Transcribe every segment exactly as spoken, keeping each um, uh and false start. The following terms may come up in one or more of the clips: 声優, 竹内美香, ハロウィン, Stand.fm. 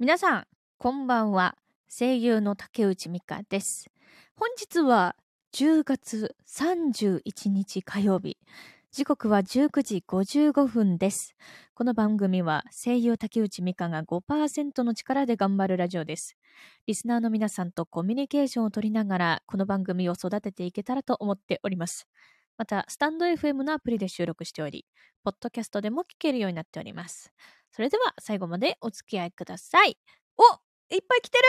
皆さん、こんばんは。声優の竹内美香です。本日はじゅうがつさんじゅういちにち火曜日。時刻はじゅうくじごじゅうごふんです。この番組は声優竹内美香が ごパーセント の力で頑張るラジオです。リスナーの皆さんとコミュニケーションを取りながら、この番組を育てていけたらと思っております。また、スタンド エフエム のアプリで収録しており、ポッドキャストでも聞けるようになっております。それでは最後までお付き合いください。お、いっぱい来てる。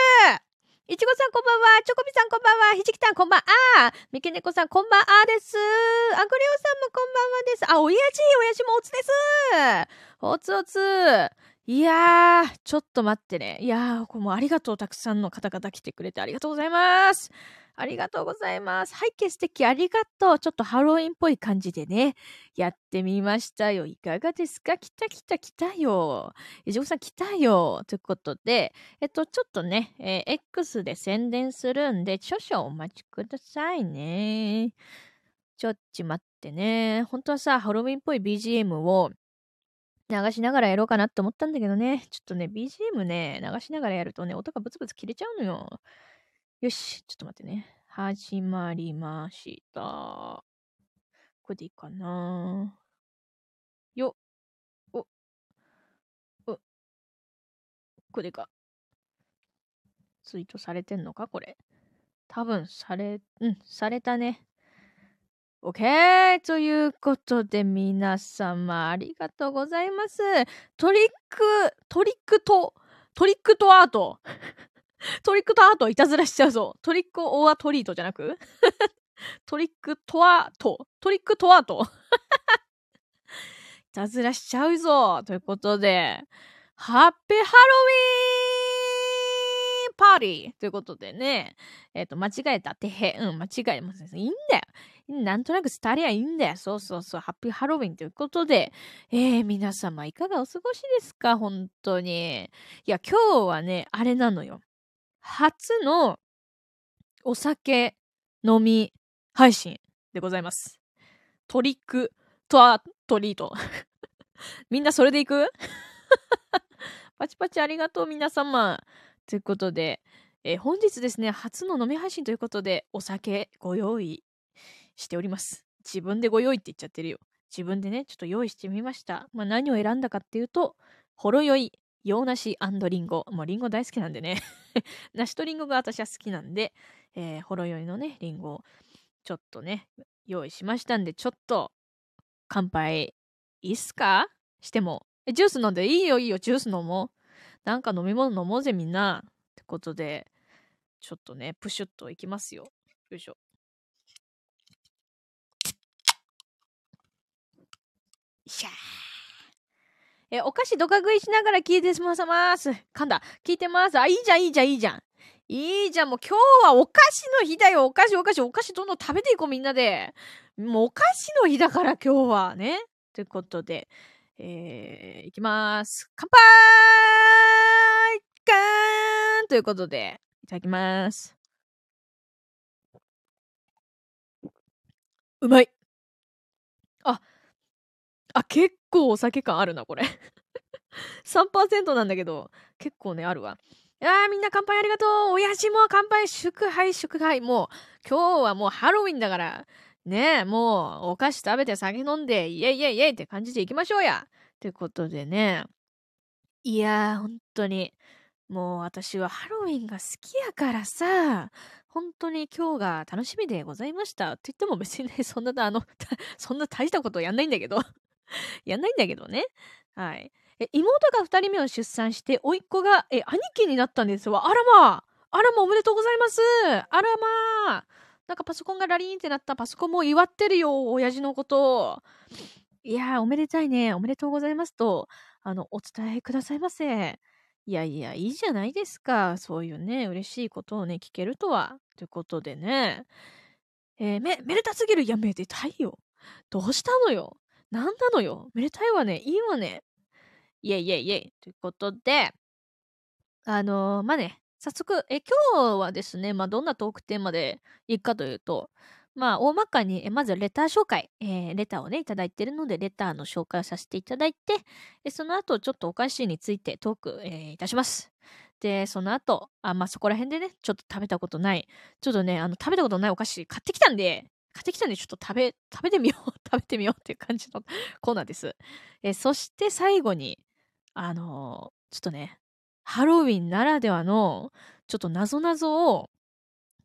いちごさんこんばんは。チョコビさんこんばんは。ひじきたんこんばんあ。みけねこさんこんばんあです。あぐりょうさんもこんばんはです。あ、おやじおやじもおつです。おつおつ。いやー、ちょっと待ってね。いやー、これもありがとう。たくさんの方々来てくれてありがとうございます。ありがとうございます。背景素敵、ありがとう。ちょっとハロウィンっぽい感じでね、やってみましたよ。いかがですか？来た来た来たよ。いちごさん来たよ。ということで、えっと、ちょっとね、えー、X で宣伝するんで、少々お待ちくださいね。ちょっち待ってね。本当はさ、ハロウィンっぽい ビージーエム を流しながらやろうかなって思ったんだけどね。ちょっとね、ビージーエム ね、流しながらやるとね、音がブツブツ切れちゃうのよ。よし、ちょっと待ってね。始まりました。これでいいかな。よ、お、お、これでか。ツイートされてんのかこれ。多分され、うん、されたね。OK! ということで、皆様ありがとうございます。トリック、トリックと、トリックとアート。トリックとアートいたずらしちゃうぞ。トリックオアトリートじゃなくトリックとアート。トリックとアート。いたずらしちゃうぞ。ということで、ハッピーハロウィーンパーティーということでね。えっと、間違えた。てへ。うん、間違えません。いいんだよ。なんとなく伝わりゃいいんだよ。そうそうそう。ハッピーハロウィンということで、えー、皆様いかがお過ごしですか？本当に。いや、今日はね、あれなのよ。初のお酒飲み配信でございます。トリックとアトリート。みんなそれでいく？パチパチありがとう皆様。ということで、えー、本日ですね、初の飲み配信ということで、お酒ご用意しております。自分でご用意って言っちゃってるよ。自分でね、ちょっと用意してみました。まあ、何を選んだかっていうと、ほろ酔い。洋梨&リンゴ。もうリンゴ大好きなんでね。梨とリンゴが私は好きなんで、えー、ほろ酔いのね、リンゴをちょっとね、用意しましたんで、ちょっと乾杯いいっすか？しても。え、ジュース飲んでいいよいいよ、ジュース飲もう。なんか飲み物飲もうぜみんな。ってことで、ちょっとね、プシュッといきますよ。よいしょ。シャー。え、お菓子どか食いしながら聞いてます。噛んだ。聞いてます。あ、いいじゃん、いいじゃん、いいじゃん。いいじゃん、もう今日はお菓子の日だよ。お菓子、お菓子、お菓子どんどん食べていこう、みんなで。もうお菓子の日だから今日はね。ということで、えー、いきます。乾杯！かーん！ということで、いただきます。うまい。あ、あ、結構お酒感あるな、これ。さんパーセント なんだけど、結構ね、あるわ。あー、みんな乾杯ありがとう。親父も乾杯。祝杯、祝杯。もう、今日はもうハロウィンだから、ねえ、もう、お菓子食べて酒飲んで、イエイイエイイエイって感じでいきましょうや。ってことでね。いやー、本当に。もう、私はハロウィンが好きやからさ、本当に今日が楽しみでございました。って言っても別にね、そんな、あの、そんな大したことやんないんだけど。やんないんだけどね。はい。え、妹がふたりめを出産して、甥っ子が、え、兄貴になったんですわ。あらまあらまおめでとうございます。あらまあなんかパソコンがラリーンってなった。パソコンも祝ってるよ、親父のこと。いやー、おめでたいね。おめでとうございますと、あの、お伝えくださいませ。いやいや、いいじゃないですか。そういうね、嬉しいことをね、聞けるとは。ということでね。えー、め、めでたすぎる。いや、めでたいよ。どうしたのよ。なんなのよ。めでたいわね。いいわね。イェイイェイイェイ。ということで、あのー、まあね、早速、え、今日はですね、まあ、どんなトークテーマでいくかというと、まあ、大まかに、え、まずレター紹介、えー、レターをね、いただいているので、レターの紹介をさせていただいて、え、その後、ちょっとお菓子についてトーク、えー、いたします。で、その後、あ、まあ、そこら辺でね、ちょっと食べたことない、ちょっとね、あの、食べたことないお菓子買ってきたんで、買ってきたんで、ちょっと食べ、食べてみよう、食べてみようっていう感じのコーナーです。え、そして最後に、あのー、ちょっとね、ハロウィンならではの、ちょっとなぞなぞを、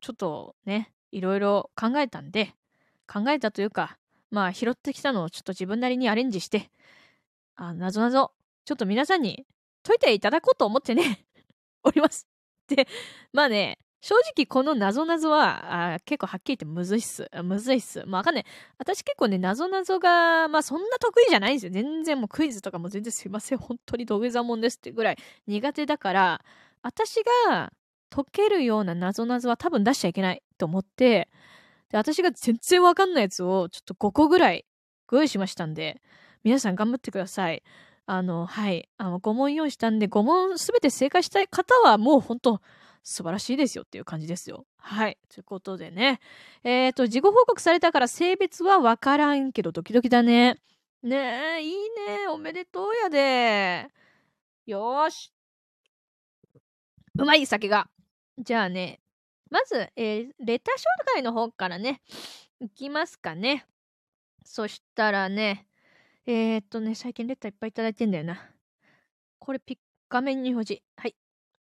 ちょっとね、いろいろ考えたんで、考えたというか、まあ、拾ってきたのをちょっと自分なりにアレンジして、あ、なぞなぞ、ちょっと皆さんに解いていただこうと思ってね、おります。で、まあね、正直このなぞなぞはあ結構はっきり言ってむずいっす。むずいっす。まあわかんない。私結構ね、なぞなぞが、まあそんな得意じゃないんですよ。全然もうクイズとかも全然すいません。本当に土下座もんですってぐらい苦手だから、私が解けるようななぞなぞは多分出しちゃいけないと思って、で私が全然わかんないやつをちょっとごこぐらいご用意しましたんで、皆さん頑張ってください。あの、はい。あの、ご問用意したんで、ご問すべて正解したい方は、もう本当素晴らしいですよっていう感じですよ。はい。ということでね。えっと、事後報告されたから性別はわからんけど、ドキドキだね。ねえ、いいね。おめでとうやで。よーし。うまい、酒が。じゃあね、まず、えー、レター紹介の方からね、いきますかね。そしたらね、えーっとね、最近レターいっぱいいただいてんだよな。これ、ピッ、画面に表示。はい。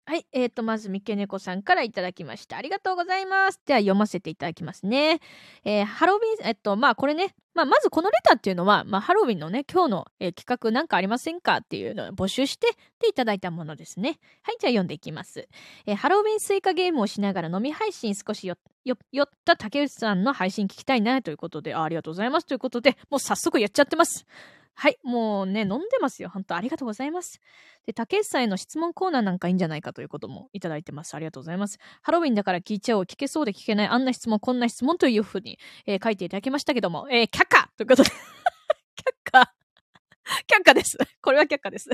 はい。えーっと、まず、三毛猫さんからいただきました。ありがとうございます。では、読ませていただきますね。えー、ハロウィン、えっと、まあ、これね、まあ、まずこのレターっていうのは、まあ、ハロウィンのね、今日の、えー、企画なんかありませんかっていうのを募集して、で、いただいたものですね。はい。じゃあ、読んでいきます。えー、ハロウィンスイカゲームをしながら飲み配信少しよって、よ酔った竹内さんの配信聞きたいなということで あ, ありがとうございますということでもう早速やっちゃってます。はい、もうね飲んでますよ。本当ありがとうございます。で、竹内さんへの質問コーナーなんかいいんじゃないかということもいただいてます。ありがとうございます。ハロウィンだから聞いちゃおう、聞けそうで聞けない、あんな質問こんな質問というふうに、えー、書いていただきましたけども、えー、却下ということで却下却下です。これは却下です。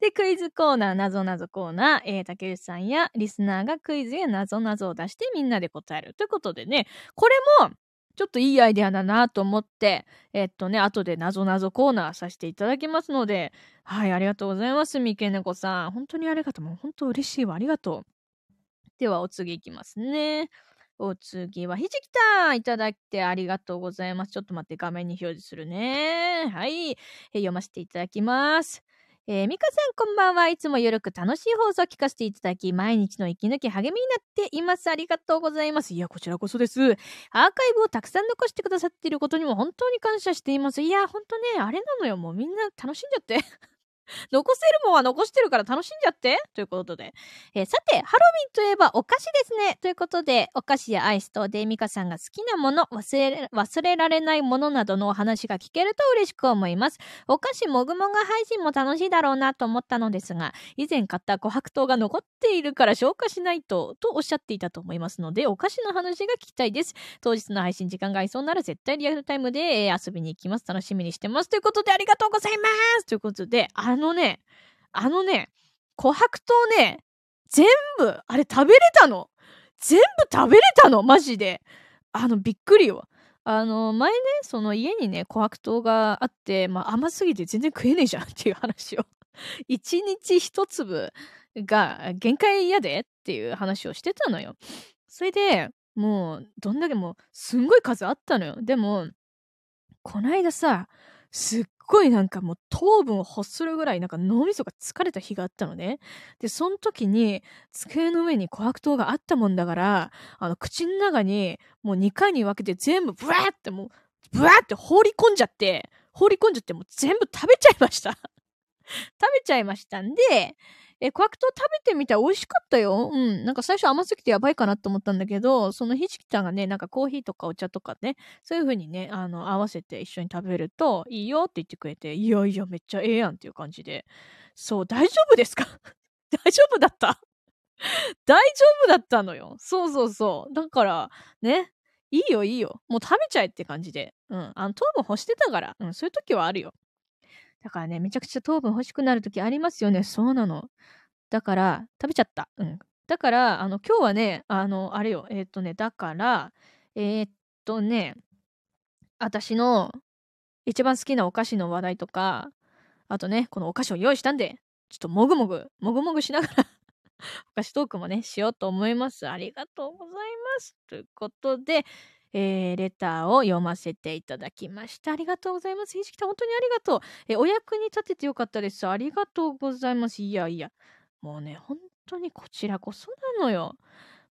で、クイズコーナー、なぞなぞコーナー、えー、竹内さんやリスナーがクイズやなぞなぞを出してみんなで答えるということでね、これもちょっといいアイデアだなと思って、えー、っとね、後でなぞなぞコーナーさせていただきますので、はい、ありがとうございます、三毛猫さん。本当にありがとう。もう本当嬉しいわ。ありがとう。では、お次いきますね。お次はひじきたんいただいてありがとうございます。ちょっと待って画面に表示するね。はい、え読ませていただきます。えー、みかさんこんばんは。いつもゆるく楽しい放送を聞かせていただき、毎日の息抜き励みになっています。ありがとうございます。いや、こちらこそです。アーカイブをたくさん残してくださっていることにも本当に感謝しています。いや、本当ね、あれなのよ。もうみんな楽しんじゃって。残せるもんは残してるから楽しんじゃってということで、えー、さてハロウィンといえばお菓子ですねということで、お菓子やアイス等でミカさんが好きなもの、忘れ、忘れられないものなどのお話が聞けると嬉しく思います。お菓子もぐもぐ配信も楽しいだろうなと思ったのですが、以前買った琥珀糖が残っているから消化しないととおっしゃっていたと思いますので、お菓子の話が聞きたいです。当日の配信時間が合いそうなら絶対リアルタイムで、えー、遊びに行きます。楽しみにしてますということでありがとうございますということで、ああのね、あのね、琥珀糖ね、全部、あれ食べれたの全部食べれたのマジで。あの、びっくりよ。あの、前ね、その家にね、琥珀糖があって、まあ甘すぎて全然食えねえじゃんっていう話を。一日一粒が限界嫌でっていう話をしてたのよ。それで、もう、どんだけもう、すんごい数あったのよ。でも、こないださ、すっすっごいなんかもう糖分を欲するぐらいなんか脳みそが疲れた日があったのね。で、その時に机の上に琥珀糖があったもんだから、あの口の中にもうにかいに分けて全部ブワーってもうブワーって放り込んじゃって放り込んじゃってもう全部食べちゃいました食べちゃいましたんで、え琥珀糖食べてみたら美味しかったよ。うん。なんか最初甘すぎてやばいかなと思ったんだけど、そのひじきたんがね、なんかコーヒーとかお茶とかね、そういう風にね、あの、合わせて一緒に食べるといいよって言ってくれて、いやいや、めっちゃええやんっていう感じで。そう、大丈夫ですか大丈夫だった大丈夫だったのよ。そうそうそう。だから、ね。いいよいいよ。もう食べちゃえって感じで。うん。あの、糖分欲してたから。うん。そういう時はあるよ。だからね、めちゃくちゃ糖分欲しくなるときありますよね。そうなの。だから、食べちゃった。うん。だから、あの、今日はね、あの、あれよ、えー、っとね、だから、えー、っとね、私の一番好きなお菓子の話題とか、あとね、このお菓子を用意したんで、ちょっともぐもぐ、もぐもぐしながらお菓子トークもねしようと思います。ありがとうございます。ということで、えー、レターを読ませていただきました。ありがとうございます。ひじきさん、本当にありがとう。えー、お役に立ててよかったです。ありがとうございます。いやいや、もうね本当にこちらこそなのよ。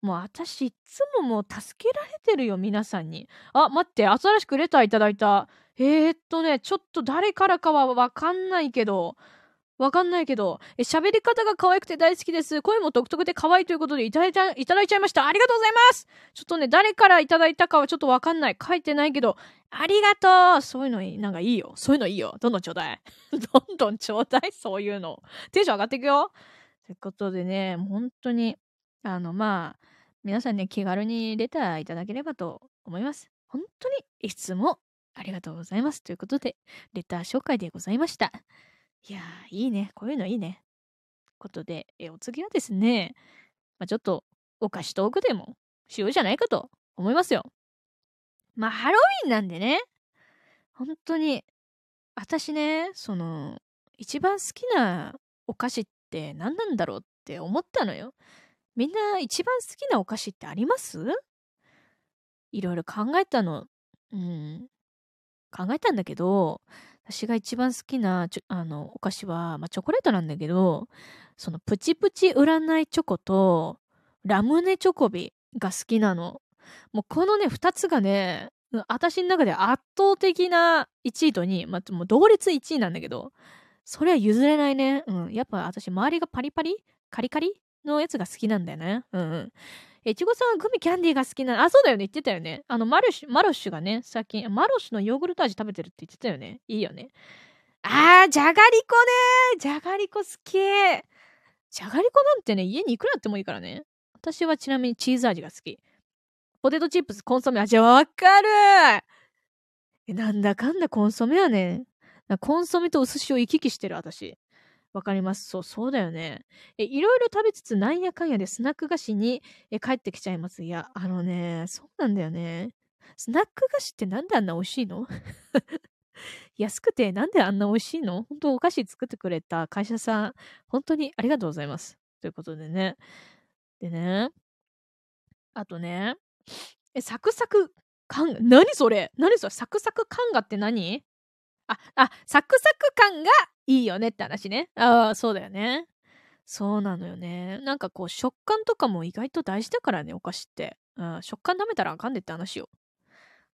もう私いつももう助けられてるよ、皆さんに。あ、待って、新しくレターいただいた。えー、っとねちょっと誰からかはわかんないけどわかんないけど、え、喋り方が可愛くて大好きです。声も独特で可愛いということでいただいた、いただいちゃいました。ありがとうございます。ちょっとね、誰からいただいたかはちょっとわかんない。書いてないけど、ありがとう。そういうのいい、なんかいいよ。そういうのいいよ。どんどんちょうだい。どんどんちょうだい。そういうの。テンション上がっていくよ。ということでね、本当に、あの、まあ、皆さんね、気軽にレターいただければと思います。本当に、いつもありがとうございます。ということで、レター紹介でございました。いやー、いいね。こういうのいいね。ことで、えお次はですね、まあ、ちょっとお菓子トークでもしようじゃないかと思いますよ。まあ、ハロウィンなんでね、本当に、私ね、その、一番好きなお菓子って何なんだろうって思ったのよ。みんな一番好きなお菓子ってあります？いろいろ考えたの。うん。考えたんだけど、私が一番好きなちょあのお菓子は、まあ、チョコレートなんだけど、そのプチプチ占いチョコとラムネチョコビが好きなの。もうこのねふたつがね、私の中で圧倒的ないちいとにい、まあ、もう同率いちいなんだけど、それは譲れないね。うん、やっぱ私周りがパリパリカリカリのやつが好きなんだよね。うんうん。え、いちごさんはグミキャンディーが好きなの。あ、そうだよね。言ってたよね。あの、マルシュ、マロッシュがね、最近、マロッシュのヨーグルト味食べてるって言ってたよね。いいよね。あー、じゃがりこね。じゃがりこ好き。じゃがりこなんてね、家にいくらあってもいいからね。私はちなみにチーズ味が好き。ポテトチップス、コンソメ味。わかる。え、なんだかんだコンソメやね。コンソメとお寿司を行き来してる、私。わかります。そう、そうだよね。え、いろいろ食べつつ、なんやかんやでスナック菓子にえ帰ってきちゃいます。いや、あのね、そうなんだよね。スナック菓子ってなんであんな美味しいの？安くてなんであんな美味しいの？本当お菓子作ってくれた会社さん、本当にありがとうございます。ということでね。でね、あとね、え、サクサク感、何それ？何それ？サクサク感がって何？あ、あ、サクサク感がいいよねって話ね。ああ、そうだよね。そうなのよね。なんかこう食感とかも意外と大事だからね、お菓子って。うん、食感舐めたらあかんでって話よ。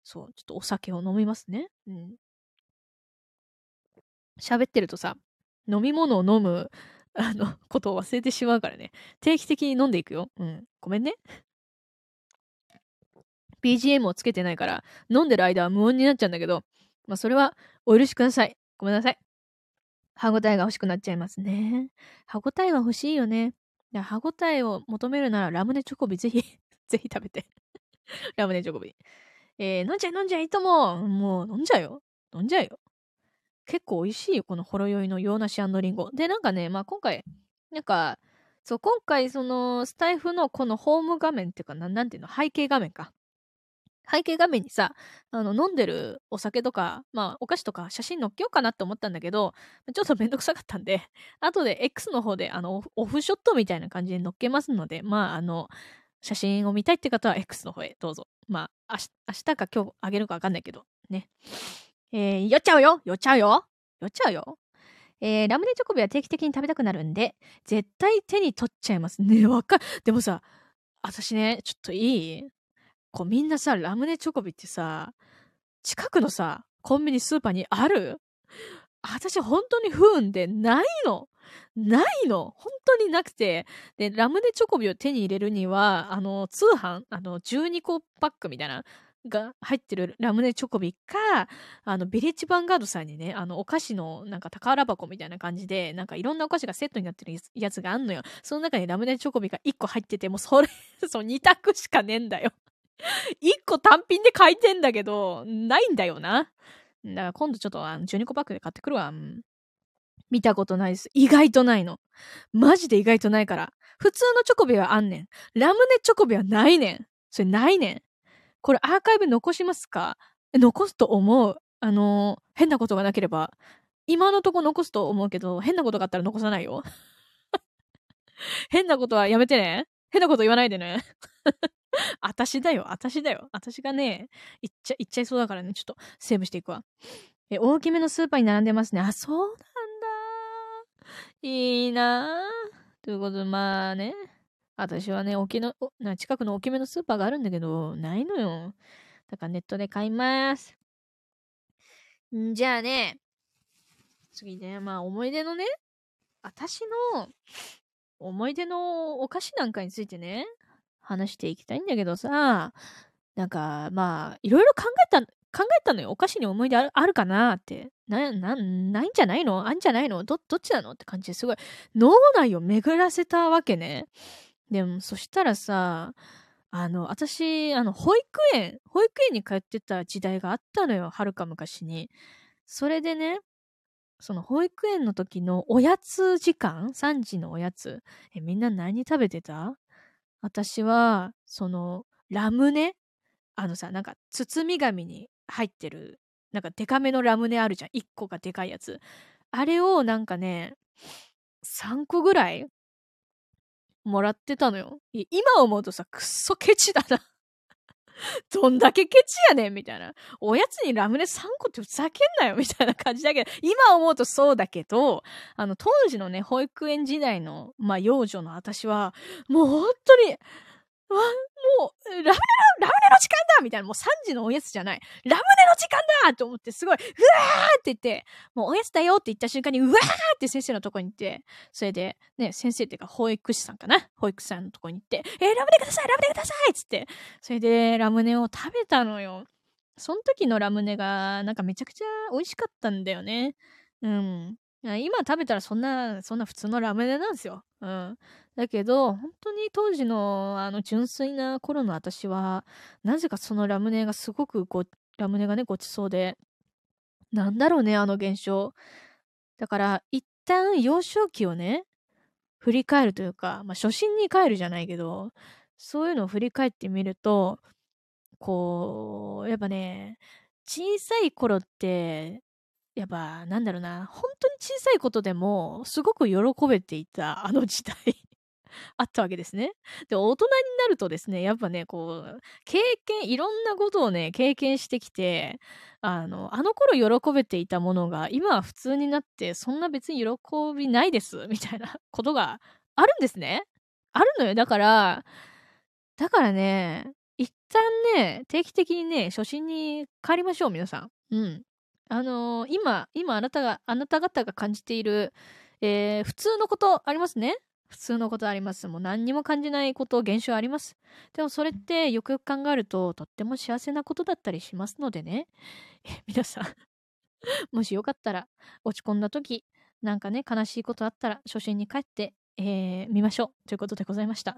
そう、ちょっとお酒を飲みますね。うん。喋ってるとさ、飲み物を飲むあのことを忘れてしまうからね。定期的に飲んでいくよ。うん、ごめんね。ビージーエム をつけてないから飲んでる間は無音になっちゃうんだけど、まあそれはお許しください。ごめんなさい。歯ごたえが欲しくなっちゃいますね。歯ごたえは欲しいよね。歯ごたえを求めるならラムネチョコビぜひぜひ食べて。ラムネチョコビ。えー、飲んじゃい飲んじゃいとももう飲んじゃうよ飲んじゃうよ。結構美味しいよ、このほろ酔いの洋梨&リンゴ。でなんかね、まあ今回なんかそう今回そのスタイフのこのホーム画面っていうか な, なんていうの背景画面か。背景画面にさ、あの飲んでるお酒とか、まあお菓子とか写真載っけようかなって思ったんだけど、ちょっとめんどくさかったんで、後で X の方であのオフショットみたいな感じで載っけますので、まああの写真を見たいって方は X の方へどうぞ。まあ明日、明日か今日あげるかわかんないけどね。えー、酔っちゃうよ酔っちゃうよ酔っちゃうよ。えー、ラムネチョコビは定期的に食べたくなるんで、絶対手に取っちゃいますね。わかる。でもさ、私ね、ちょっといい？こうみんなさ、ラムネチョコビってさ、近くのさコンビニスーパーにある？私本当に不運でないのないの本当になくて、でラムネチョコビを手に入れるにはあの通販あのじゅうにこパックみたいなが入ってるラムネチョコビか、あのビレッジヴァンガードさんにね、あのお菓子のなんか宝箱みたいな感じで、なんかいろんなお菓子がセットになってるやつがあんのよ。その中にラムネチョコビがいっこ入ってて、もうそれそうに択しかねえんだよ。いっこ単品で買いてんだけどないんだよな。だから今度ちょっとあのじゅうにこパックで買ってくるわ。見たことないです。意外とないの。マジで意外とないから。普通のチョコビはあんねん、ラムネチョコビはないねん。それないねん。これアーカイブ残しますか？残すと思う。あのー、変なことがなければ今のとこ残すと思うけど、変なことがあったら残さないよ。変なことはやめてね。変なこと言わないでね。あたしだよ、あたしだよ。あたしがね、言っちゃ、言っちゃいそうだからね、ちょっとセーブしていくわ。え、大きめのスーパーに並んでますね。あ、そうなんだ。いいなぁ。ということで、まあね。私はね、沖の、な近くの大きめのスーパーがあるんだけど、ないのよ。だからネットで買います。んじゃあね、次ね、まあ思い出のね、私の思い出のお菓子なんかについてね、話していきたいんだけどさ、なんかまあ、いろいろ考えた、考えたのよ。お菓子に思い出あ る, あるかなって。な、な、ないんじゃないのあんじゃないのど、どっちなのって感じですごい、脳内を巡らせたわけね。でも、そしたらさ、あの、私、あの、保育園、保育園に通ってた時代があったのよ、はるか昔に。それでね、その保育園の時のおやつ時間、さんじのおやつ。え、みんな何食べてた？私は、その、ラムネ？あのさ、なんか、包み紙に入ってる、なんかデカめのラムネあるじゃん。いっこがでかいやつ。あれをなんかね、さんこぐらいもらってたのよ。今思うとさ、くっそケチだな。どんだけケチやねんみたいな。おやつにラムネさんこってふざけんなよみたいな感じだけど、今思うとそうだけど、あの、当時のね、保育園時代の、まあ、幼女の私は、もう本当に、わ、もう、ラムネの、ラムネの時間だみたいな、もうさんじのおやつじゃない。ラムネの時間だと思って、すごい、うわーって言って、もうおやつだよって言った瞬間に、うわーって先生のとこに行って、それで、ね、先生っていうか保育士さんかな？保育士さんのとこに行って、えー、ラムネくださいラムネくださいつって、それで、ラムネを食べたのよ。その時のラムネが、なんかめちゃくちゃ美味しかったんだよね。うん。今食べたらそんな、そんな普通のラムネなんですよ。うん。だけど、本当に当時のあの純粋な頃の私は、なぜかそのラムネがすごくご、ラムネがね、ごちそうで、なんだろうね、あの現象。だから、一旦幼少期をね、振り返るというか、まあ、初心に帰るじゃないけど、そういうのを振り返ってみると、こう、やっぱね、小さい頃って、やっぱ、なんだろうな、本当に小さいことでも、すごく喜べていた、あの時代、あったわけですね。で、大人になるとですね、やっぱね、こう、経験、いろんなことをね、経験してきて、あの、あの頃喜べていたものが、今は普通になって、そんな別に喜びないです、みたいなことがあるんですね。あるのよ。だから、だからね、一旦ね、定期的にね、初心に帰りましょう、皆さん。うん。あのー、今、今あなたが、あなた方が感じている、えー、普通のことありますね。普通のことあります。もう何にも感じないこと、現象あります。でもそれってよくよく考えると、とっても幸せなことだったりしますのでね。え、皆さん、もしよかったら、落ち込んだ時、なんかね、悲しいことあったら、初心に帰って、えー、見ましょう。ということでございました。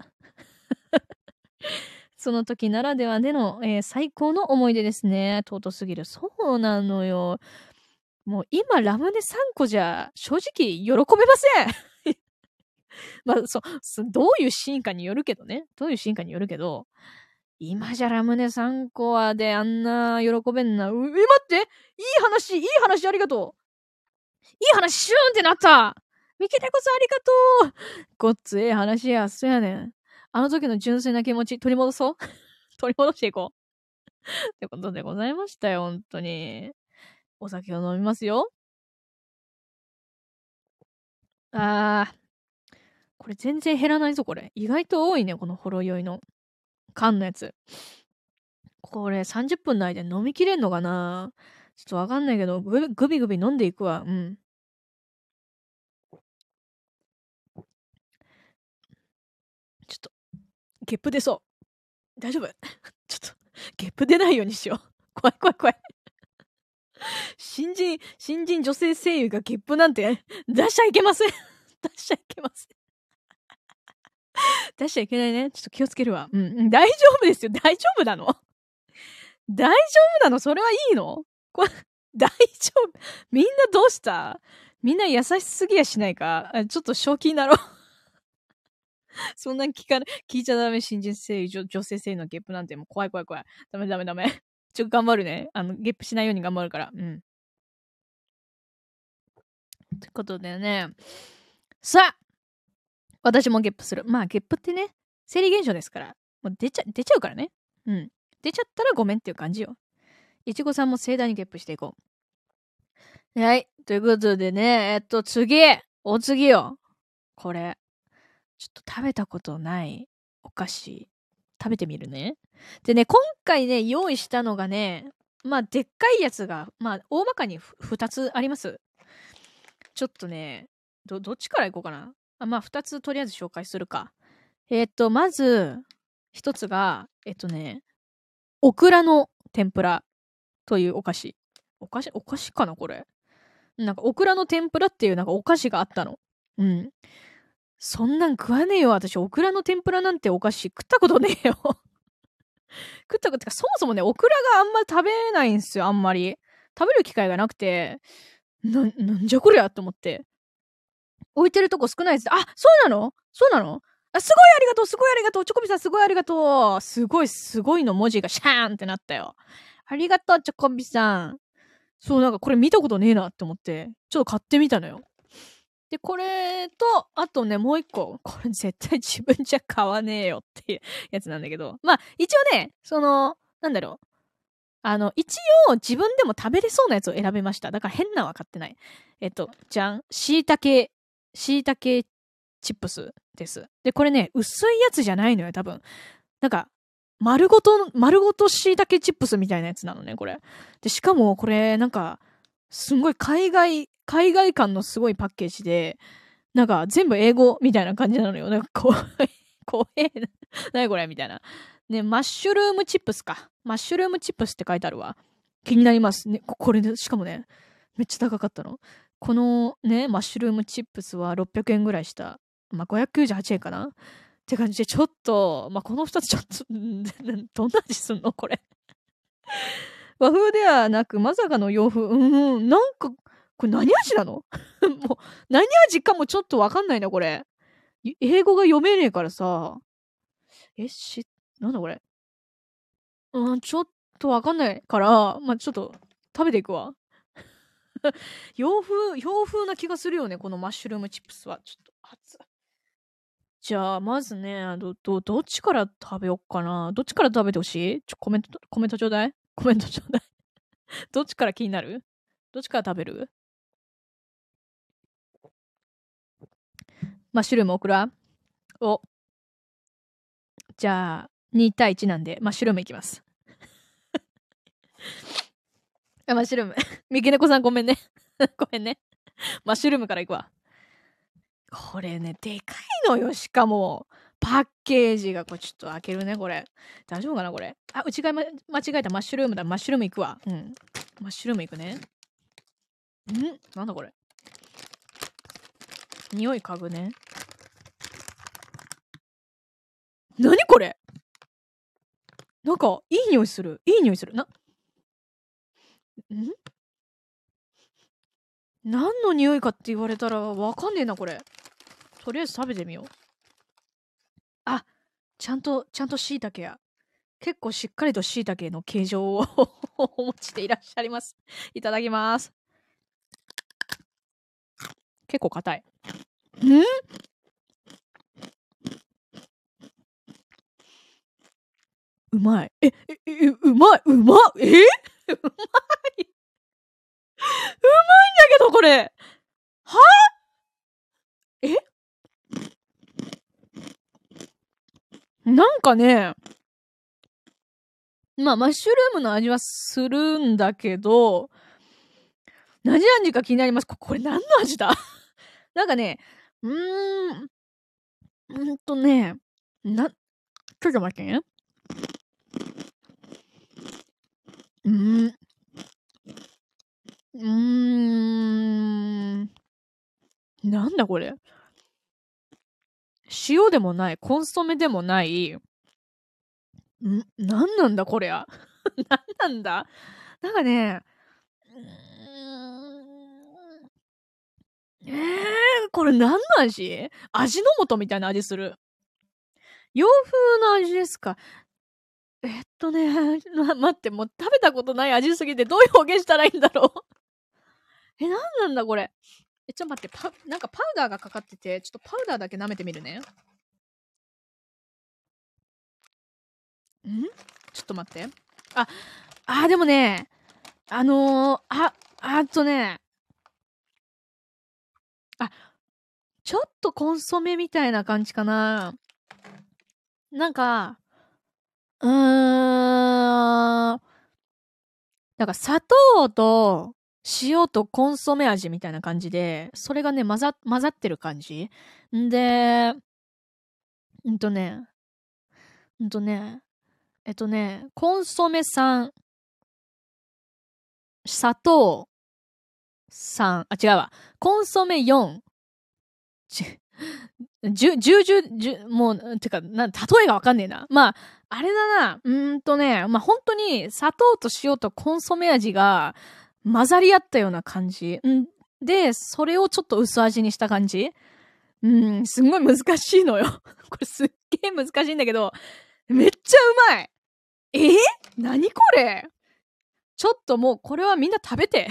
その時ならではでの、えー、最高の思い出ですね。尊すぎる。そうなのよ。もう今ラムネさんこじゃ正直喜べません。まあそ、どういうシーンかによるけどね。どういうシーンかによるけど、今じゃラムネさんこはであんな喜べんな。え、待っていい話、いい話ありがとう。いい話シューンってなった。ミキテコさんありがとう。ごっつええ話や、そやねん。あの時の純粋な気持ち取り戻そう取り戻していこうってことでございましたよ。本当にお酒を飲みますよ。あー、これ全然減らないぞ。これ意外と多いね、このほろ酔いの缶のやつ。これさんじゅっぷん内で飲みきれんのかな、ちょっとわかんないけど、グビグビグビ飲んでいくわ。うん。ちょっとゲップ出そう。大丈夫ちょっとゲップ出ないようにしよう。怖い怖い怖い。新人新人女性声優がゲップなんて出しちゃいけません出しちゃいけません出しちゃいけないね。ちょっと気をつけるわ。うん、大丈夫ですよ。大丈夫なの大丈夫なのそれはいいのこれ大丈夫。みんなどうした？みんな優しすぎやしないか。ちょっと正気になろう。そんなに聞かない、聞いちゃダメ。新人声優、女性声優のゲップなんてもう怖い怖い怖い。ダメダメダメ。ちょっと頑張るね。あの、ゲップしないように頑張るから。うん。ってことでね。さあ私もゲップする。まあゲップってね、生理現象ですから、もう出ちゃ、出ちゃうからね。うん。出ちゃったらごめんっていう感じよ。いちごさんも盛大にゲップしていこう。はい。ということでね、えっと、次お次よ。これ。ちょっと食べたことないお菓子、食べてみるね。でね、今回ね、用意したのがね、まあ、でっかいやつが、まあ、大まかにふたつあります。ちょっとね、ど、どっちからいこうかな。あ、まあ、ふたつとりあえず紹介するか。えっと、まず、ひとつが、えっとね、オクラの天ぷらというお菓子。お菓子、お菓子かなこれ。なんか、オクラの天ぷらっていうなんかお菓子があったの。うん。そんなん食わねえよ。私、オクラの天ぷらなんてお菓子食ったことねえよ。食ったこと、てかそもそもね、オクラがあんまり食べないんすよ、あんまり。食べる機会がなくて、な、なんじゃこりゃと思って。置いてるとこ少ないです。あ、そうなのそうなのあ、すごいありがとうすごいありがとうチョコビさんすごいありがとうすごいすごいの文字がシャーンってなったよ。ありがとうチョコビさん。そう、なんかこれ見たことねえなって思って、ちょっと買ってみたのよ。で、これと、あとね、もう一個。これ絶対自分じゃ買わねえよっていうやつなんだけど。まあ、一応ね、その、なんだろう。あの、一応自分でも食べれそうなやつを選びました。だから変なのは買ってない。えっと、じゃん。椎茸、椎茸チップスです。で、これね、薄いやつじゃないのよ、多分。なんか、丸ごと、丸ごと椎茸チップスみたいなやつなのね、これ。で、しかもこれ、なんか、すんごい海外、海外感のすごいパッケージで、なんか全部英語みたいな感じなのよ。なんか怖い、怖いな。なにこれみたいな。ね、マッシュルームチップスか。マッシュルームチップスって書いてあるわ。気になりますね。これね、しかもね、めっちゃ高かったの。このね、マッシュルームチップスはろっぴゃくえんぐらいした。まあ、ごひゃくきゅうじゅうはちえんかなって感じで、ちょっと、まあ、このふたつちょっと、どんな味すんのこれ。和風ではなくまさかの洋風。うんうん。なんか、これ何味なのもう、何味かもちょっとわかんないな、これ。英語が読めねえからさ。え、し、なんだこれ。うん、ちょっとわかんないから、まあ、ちょっと食べていくわ。洋風、洋風な気がするよね、このマッシュルームチップスは。ちょっと熱。じゃあ、まずね、ど、ど、どっちから食べよっかな。どっちから食べてほしい？ちょ、コメント、コメントちょうだい。コメントちょうだい。どっちから気になる？どっちから食べる？マッシュルームオクラ？お。じゃあ、にたいいちなんで、マッシュルームいきます。あ、マッシュルーム。三毛猫さんごめんね。ごめんね。マッシュルームからいくわ。これね、でかいのよ、しかも。パッケージが、これちょっと開けるね、これ。大丈夫かな、これ。あ、うちが間違えた。マッシュルームだ。マッシュルームいくわ。うん。マッシュルームいくね。ん？なんだこれ。匂い嗅ぐね。なにこれ？なんか、いい匂いする。いい匂いする。な、ん？何の匂いかって言われたらわかんねえな、これ。とりあえず食べてみよう。あ、ちゃんと、ちゃんと椎茸や。結構しっかりと椎茸の形状をお持ちでいらっしゃいます。いただきます。結構硬い。ん？うまい。え、え、え、うまい、うまい、え？うまい。うまいんだけど、これ。は？え？なんかね、まあ、マッシュルームの味はするんだけど、何味か気になります。こ、これ何の味だ？なんかね、うーん、うーんとね、な、ちょっと待ってね。うーん。うーん。なんだこれ。塩でもない、コンソメでもない、ん、なんなんだこりゃ。なんなんだ？なんかね、えー、これ何の味？味の素みたいな味する。洋風の味ですか？えっとね、ま、待って、もう食べたことない味すぎてどう表現したらいいんだろう。え、何なんだこれ。え、ちょっと待って、パ、なんかパウダーがかかってて、ちょっとパウダーだけ舐めてみるね。ん？ちょっと待って。あ、あーでもね、あのー、あ、あとね、あ、ちょっとコンソメみたいな感じかな。なんか、うーん、なんか砂糖と塩とコンソメ味みたいな感じで、それがね、混ざ、混ざってる感じ。んで、うんとね、うんとね、えっとね、コンソメ酸、砂糖さん、あ、違うわ。コンソメよん、ち、じゅ、じゅ、じゅ、じゅ、もう、てか、な、例えがわかんねえな。まあ、あれだな、うーんとね、まあ本当に砂糖と塩とコンソメ味が混ざり合ったような感じ。んで、それをちょっと薄味にした感じ。うん、すんごい難しいのよ。これすっげえ難しいんだけど、めっちゃうまい。えー、何これ、ちょっともうこれはみんな食べて。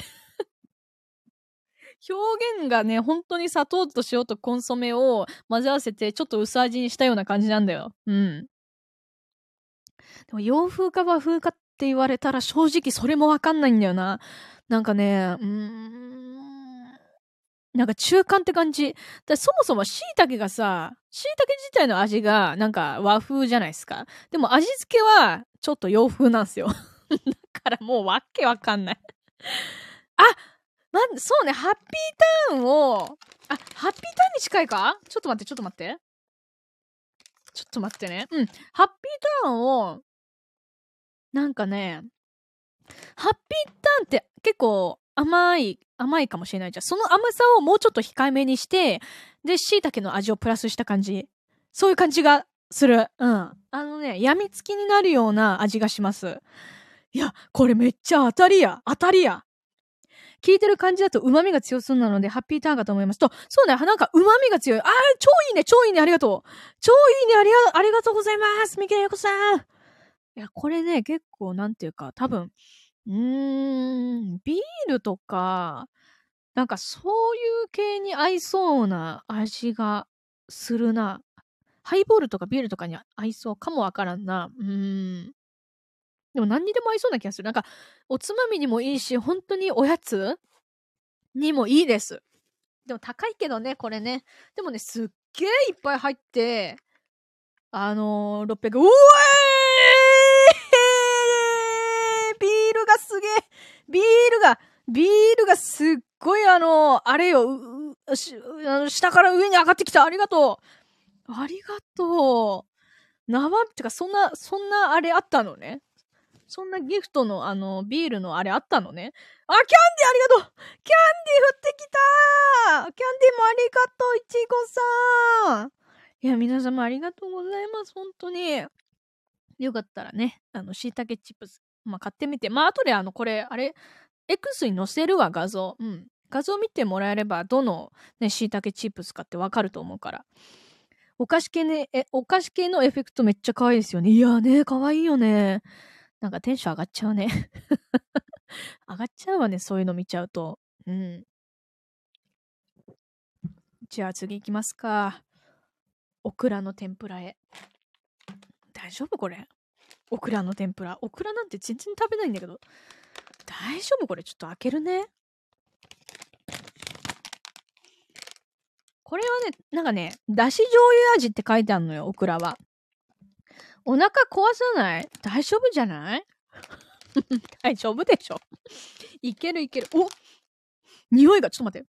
表現がね、本当に砂糖と塩とコンソメを混ぜ合わせてちょっと薄味にしたような感じなんだよ。うん。でも洋風か和風かって言われたら正直それもわかんないんだよな。なんかね、うーん。なんか中間って感じ。だ、そもそも椎茸がさ、椎茸自体の味がなんか和風じゃないですか。でも味付けはちょっと洋風なんですよ。だからもうわけわかんない。あ、ま、そうね、ハッピーターンを、あ、ハッピーターンに近いか？ちょっと待って、ちょっと待って。ちょっと待ってね。うん。ハッピーターンを、なんかね、ハッピーターンって結構甘い、甘いかもしれないじゃん。その甘さをもうちょっと控えめにして、で、椎茸の味をプラスした感じ。そういう感じがする。うん。あのね、病みつきになるような味がします。いや、これめっちゃ当たりや。当たりや。聞いてる感じだと旨味が強そうなので、ハッピーターンかと思いますと。そうね、なんか旨味が強い。あー、超いいね、超いいね、ありがとう。超いいね、ありが、ありがとうございます。三毛優子さん。いや、これね、結構、なんていうか、多分、うーん、ビールとか、なんかそういう系に合いそうな味がするな。ハイボールとかビールとかに合いそうかもわからんな。うーん。でも何にでも合いそうな気がする。なんか、おつまみにもいいし、本当におやつにもいいです。でも高いけどね、これね。でもね、すっげえいっぱい入って、あのー、ろっぴゃく、うわー、ビールがすげえ、ビールが、ビールがすっごいあのー、あれよ、しあの下から上に上がってきた。ありがとう。ありがとう。生、ってか、そんな、そんなあれあったのね。そんなギフトのあの、ビールのあれあったのね。あ、キャンディーありがとう、キャンディー降ってきた、キャンディーもありがとう、いちごさん、いや、皆様ありがとうございます、本当に。よかったらね、あの、椎茸チップス、まあ、買ってみて。まあ、後であの、これ、あれ、X に載せるわ、画像。うん。画像見てもらえれば、どのね、椎茸チップスかってわかると思うから。お菓子系ね、え、お菓子系のエフェクトめっちゃ可愛いですよね。いやーね、可愛いよね。なんかテンション上がっちゃうね。上がっちゃうわね、そういうの見ちゃうと。うん。じゃあ次行きますか。オクラの天ぷらへ。大丈夫これ。オクラの天ぷら。オクラなんて全然食べないんだけど。大丈夫これ。ちょっと開けるね。これはね、なんかね、だし醤油味って書いてあるのよ、オクラは。お腹壊さない？大丈夫じゃない？大丈夫でしょ。いけるいける。お！匂いが、ちょっと待って。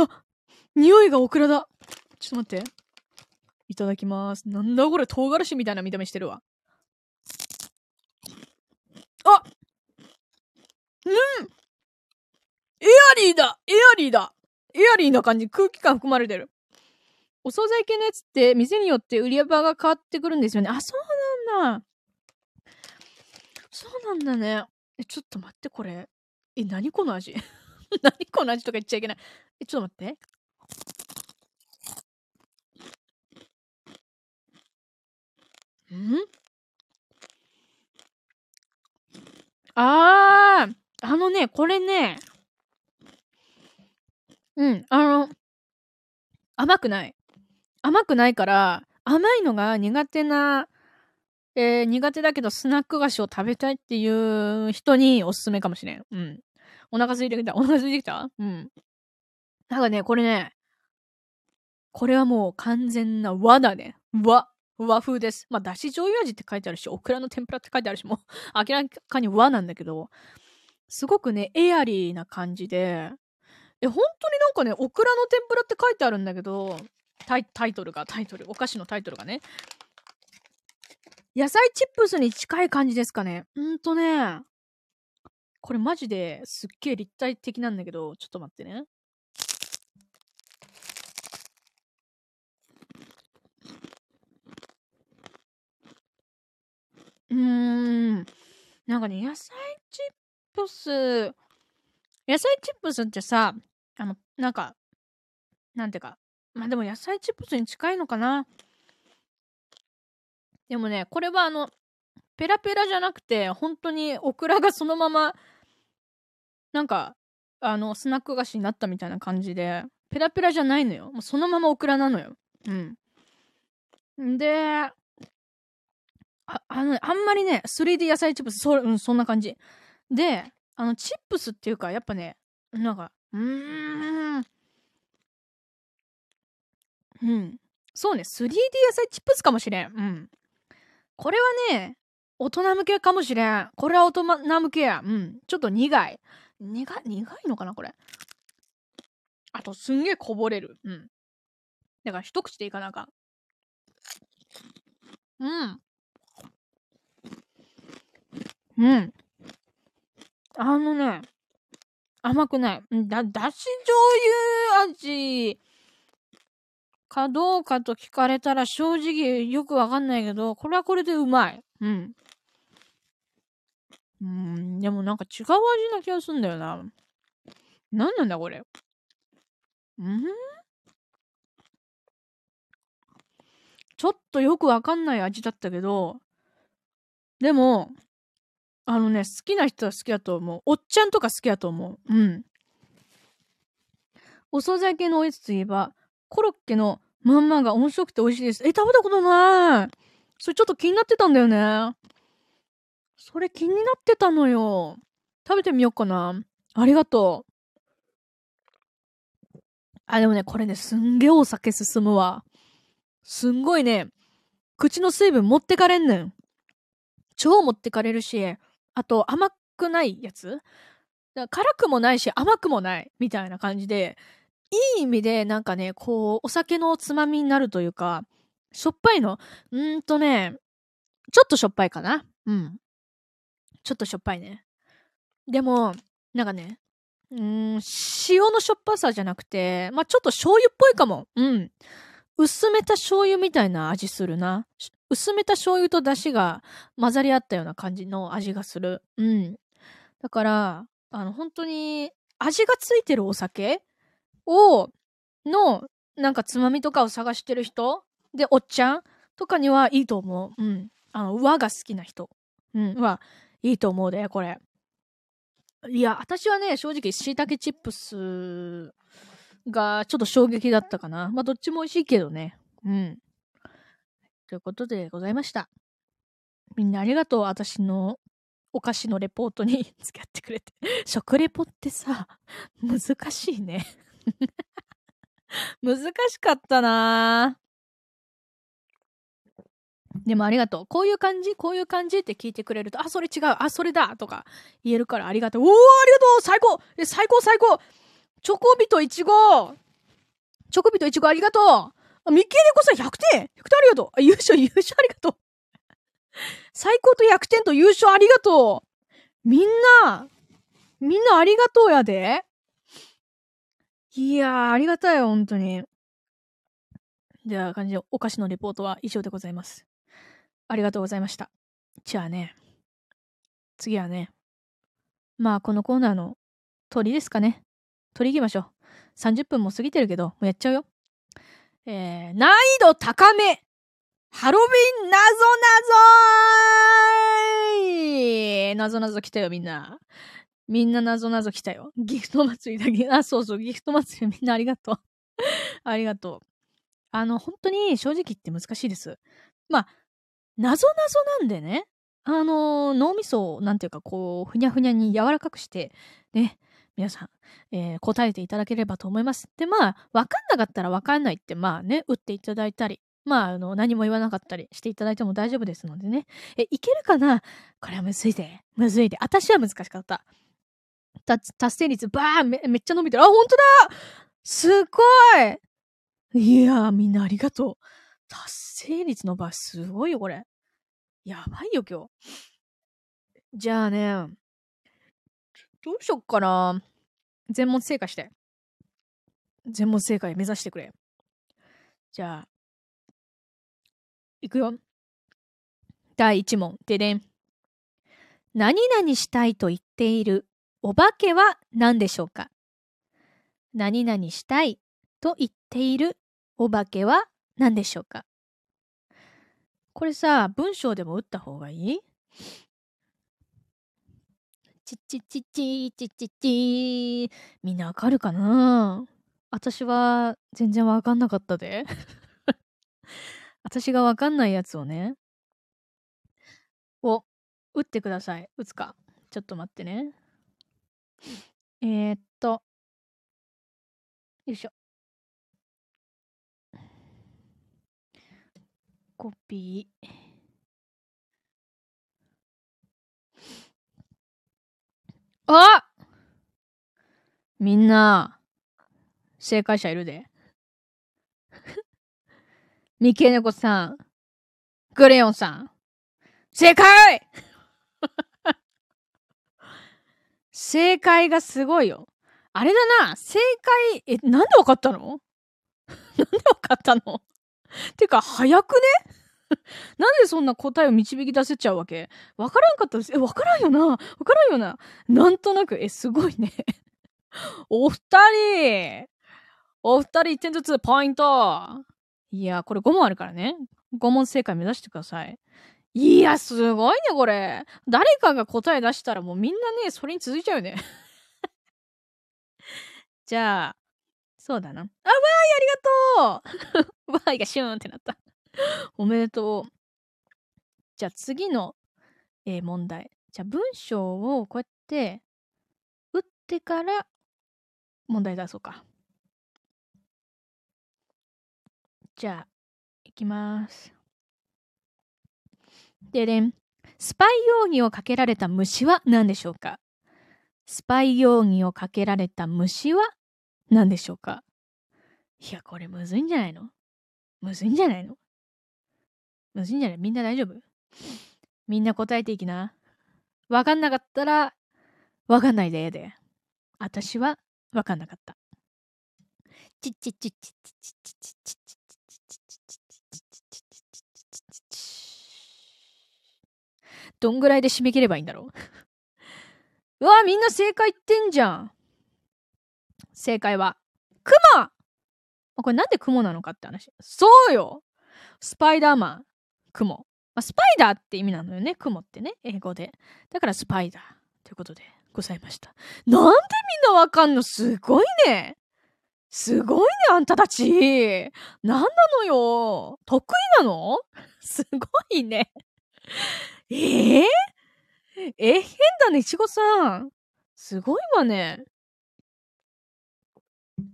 あ！匂いがオクラだ。ちょっと待って。いただきます。なんだこれ、唐辛子みたいな見た目してるわ。あ！うん！エアリーだ！エアリーだ！エアリーな感じ。空気感含まれてる。お惣菜系のやつって店によって売り場が変わってくるんですよね。あ、そうなんだ。そうなんだね。え、ちょっと待って、これ。え、何この味。何この味とか言っちゃいけない。え、ちょっと待って。ん？あー、あのね、これね、うん、あの、甘くない。甘くないから、甘いのが苦手な、えー、苦手だけどスナック菓子を食べたいっていう人におすすめかもしれん。うん。お腹空いてきた。お腹空いてきた。うん。なんかね、これね、これはもう完全な和だね。和。和風です。まあ、だし醤油味って書いてあるし、オクラの天ぷらって書いてあるし、もう 明らかに和なんだけど、すごくね、エアリーな感じで、え、本当になんかね、オクラの天ぷらって書いてあるんだけど、タイタイトルが、タイトル、お菓子のタイトルがね、野菜チップスに近い感じですかね。うんとね、これマジですっげえ立体的なんだけど、ちょっと待ってね。うーん。なんかね、野菜チップス、野菜チップスってさ、あの、なんか、なんていうか、まあでも野菜チップスに近いのかな。でもね、これはあの、ペラペラじゃなくて、本当にオクラがそのまま、なんか、あの、スナック菓子になったみたいな感じで、ペラペラじゃないのよ。もうそのままオクラなのよ。うん。で、あ、あのね、あんまりね、スリーディー 野菜チップス、そ、うん、そんな感じ。で、あの、チップスっていうか、やっぱね、なんか、うーん、うん。そうね、スリーディー 野菜チップスかもしれん。うん。これはね、大人向けかもしれん。これは大人向けや。うん。ちょっと苦い。苦い、苦いのかな、これ。あと、すんげえこぼれる。うん。だから、一口でいかなあかん。うん。うん。あのね、甘くない。うん、だ、だし醤油味かどうかと聞かれたら正直よくわかんないけど、これはこれでうまい。うん。うーん、でもなんか違う味な気がすんだよな。なんなんだこれ。うん、ちょっとよくわかんない味だったけど、でも、あのね、好きな人は好きだと思う。おっちゃんとか好きだと思う。うん。遅咲きのおやつといえば、コロッケのまんまが面白くて美味しいです。え、食べたことない。それちょっと気になってたんだよね。それ気になってたのよ。食べてみようかな。ありがとう。あ、でもね、これね、すんげえお酒進むわ。すんごいね、口の水分持ってかれんねん。超持ってかれるし、あと甘くないやつだから、辛くもないし甘くもないみたいな感じで、いい意味でなんかね、こう、お酒のつまみになるというか、しょっぱいの、うーんとね、ちょっとしょっぱいかな。うん。ちょっとしょっぱいね。でも、なんかね、うーん、塩のしょっぱさじゃなくて、まあ、ちょっと醤油っぽいかも。うん。薄めた醤油みたいな味するな。し薄めた醤油と出汁が混ざり合ったような感じの味がする。うん。だから、あの、本当に味がついてるお酒を、の、なんかつまみとかを探してる人で、おっちゃんとかにはいいと思う。うん。あの、和が好きな人、うん、は、いいと思うで、これ。いや、私はね、正直、椎茸チップスがちょっと衝撃だったかな。まあ、どっちも美味しいけどね。うん。ということでございました。みんなありがとう。私のお菓子のレポートに 付き合ってくれて。食レポってさ、難しいね。難しかったなぁ。でもありがとう。こういう感じ、こういう感じって聞いてくれると、あ、それ違う、あ、それだとか言えるからありがとう。おー、ありがとう、最高、え、最高、最高、チョコビとイチゴ、チョコビとイチゴありがとう。あ、ミッキーレコさんひゃくてん、ひゃくてんありがとう。あ、優勝、優勝ありがとう。最高とひゃくてんと優勝ありがとう。みんな、みんなありがとうやで。いやー、ありがたいよ、本当に。では、感じでお菓子のレポートは以上でございます。ありがとうございました。じゃあね、次はね、まあこのコーナーの鳥ですかね。鳥行きましょう。さんじゅっぷんも過ぎてるけど、もうやっちゃうよ。えー、難易度高め、ハロウィンなぞなぞーい、なぞなぞ来たよみんな。みんななぞなぞ来たよ。ギフト祭りだ。あ、そうそう、ギフト祭りみんなありがとう。ありがとう。あの、本当に正直言って難しいです。まあ、なぞなぞなんでね、あの、脳みそをなんていうかこう、ふにゃふにゃに柔らかくして、ね、皆さん、えー、答えていただければと思います。で、まあ、わかんなかったらわかんないって、まあね、打っていただいたり、まあ、あの、何も言わなかったりしていただいても大丈夫ですのでね。え、いけるかな？これはむずいで。むずいで。私は難しかった。た達成率、ばーん め, めっちゃ伸びてる。あ、ほんとだ！すごい！いやー、みんなありがとう。達成率の場合、すごいよ、これ。やばいよ、今日。じゃあね、どうしよっかな。全問正解して。全問正解目指してくれ。じゃあ、いくよ。だいいち問。ででん。何々したいと言っているお化けは何でしょうか？何々したいと言っているお化けは何でしょうか？これさ、文章でも打った方がいい？ちちちちちちち。みんなわかるかな？私は全然わかんなかったで。私がわかんないやつをね、お、打ってください。打つか。ちょっと待ってね。えー、っと、よいしょ。コピー。あ！みんな、正解者いるで。三毛猫さん、グレヨンさん、正解！正解がすごいよ。あれだな、正解、え、なんでわかったの？なんでわかったの？てか、早くね？なんでそんな答えを導き出せちゃうわけ？わからんかったです。え、わからんよな。わからんよな。なんとなく、え、すごいね。お二人、お二人いってんずつポイント。いや、これご問あるからね。ご問正解目指してください。いや、すごいね、これ。誰かが答え出したらもうみんなね、それに続いちゃうよね。じゃあ、そうだな。あ、わーい、ありがとう。わーいがシューンってなった。おめでとう。じゃあ次の、えー、問題。じゃあ文章をこうやって打ってから問題出そうか。じゃあ、いきます。ででん。スパイ容疑をかけられた虫は何でしょうか？スパイ容疑をかけられた虫は何でしょうか？いや、これむずいんじゃないの？むずいんじゃないの？むずいんじゃない？みんな大丈夫？みんな答えていきな。わかんなかったら、わかんないでええで。あたしはわかんなかった。ちちちちちちちちちち。どんぐらいで締め切ればいいんだろう。うわ、みんな正解言ってんじゃん。正解はクマ。これなんでクモなのかって話。そうよ、スパイダーマン、クモ、まあ、スパイダーって意味なのよね、クモってね、英語で。だからスパイダーということでございました。なんでみんなわかんの？すごいね、すごいね、あんたたち。なんなのよ、得意なの？すごいね。えー、え、変だね、いちごさん。すごいわね。じ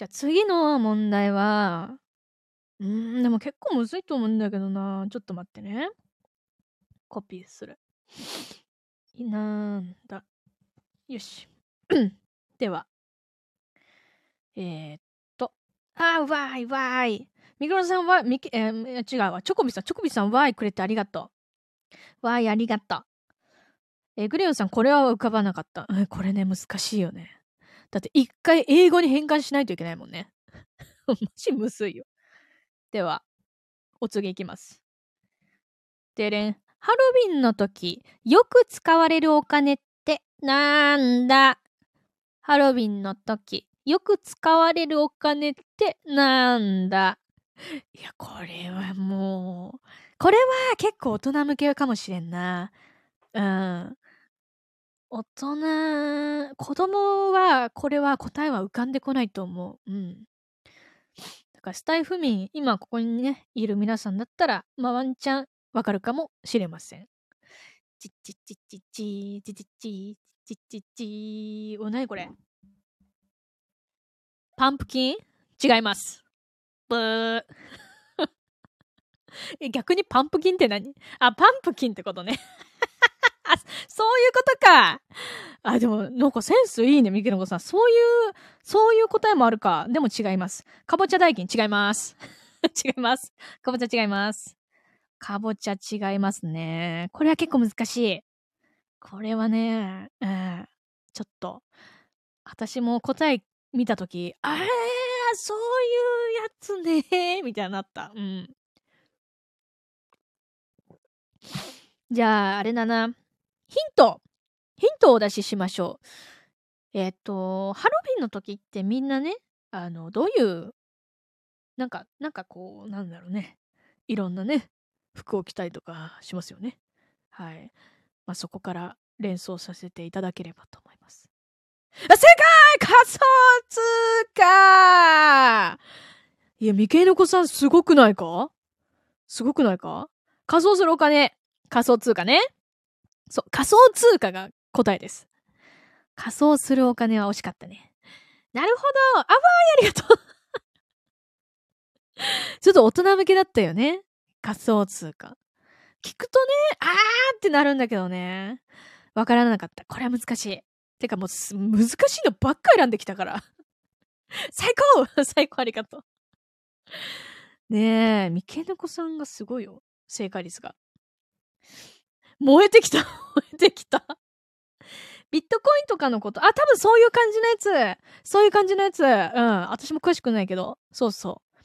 ゃあ次の問題は、うーん、でも結構むずいと思うんだけどな。ちょっと待ってね。コピーする。なんだ。よし。では。えー、っと。あー、わーいわーい。みくろさんは、みき、えー、違うわ。チョコビさん、チョコビさん、わーいくれてありがとう。わーいありがとう。えー、グレヨンさん、これは浮かばなかった。うん、これね、難しいよね。だって、一回英語に変換しないといけないもんね。マジむずいよ。では、お次いきます。でれん。ハロウィンの時、よく使われるお金ってなんだ？ハロウィンの時、よく使われるお金ってなんだ？いや、これはもう、これは結構大人向けかもしれんな。うん。大人、子供はこれは答えは浮かんでこないと思う。うん。だからスタイフ民、今ここにね、いる皆さんだったら、まあワンチャンわかるかもしれません。チッチッチッチッチー、チッチッチー、チッチッチー。お、なにこれ？パンプキン？違います。ブー。逆にパンプキンって何？あ、パンプキンってことね。あ、そういうことか。あ、でも、なんかセンスいいね、みけのこさん。そういう、そういう答えもあるか。でも違います。かぼちゃ代金違います。違います。かぼちゃ違います。かぼちゃ違いますね。これは結構難しい。これはね、うん、ちょっと、私も答え見たとき、あれ、そういうやつね、みたいになった。うん。じゃあ、あれだな。ヒントヒントをお出ししましょう。えっと、ハロウィンの時ってみんなね、あの、どういう、なんか、なんかこう、なんだろうね。いろんなね、服を着たりとかしますよね。はい。まあ、そこから連想させていただければと思います。あ、正解！仮想通貨！いや、みけいのこさんすごくないかすごくないか仮想するお金。仮想通貨ね。そう、仮想通貨が答えです。仮想するお金は惜しかったね。なるほど。あばーい、ありがとう。ちょっと大人向けだったよね。仮想通貨。聞くとね、あーってなるんだけどね。わからなかった。これは難しい。てかもう、難しいのばっか選んできたから。最高最高ありがとう。ねえ、みけのこさんがすごいよ。正解率が。燃えてきた燃えてきたビットコインとかのこと、あ、多分そういう感じのやつそういう感じのやつうん、私も詳しくないけど、そうそう、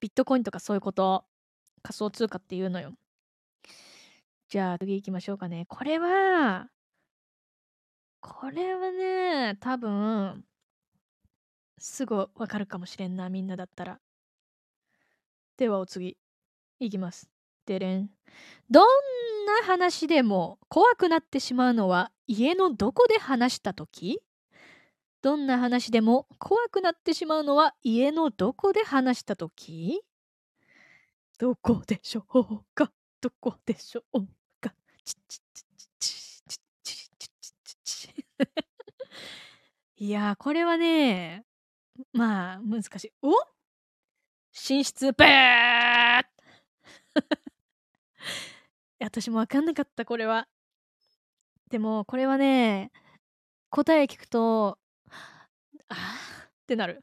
ビットコインとかそういうこと仮想通貨っていうのよ。じゃあ次行きましょうかね。これはこれはね、多分すぐわかるかもしれんな、みんなだったら。ではお次行きます。でれん。どんな話でも怖くなってしまうのは家のどこで話したとき？どんな話でも怖くなってしまうのは家のどこで話したとき？どこでしょうか？どこでしょうか？ちちちちちちちちち。いやー、これはね、まあ難しい。お？寝室べー。私も分かんなかった、これは。でもこれはね、答え聞くとあーってなる。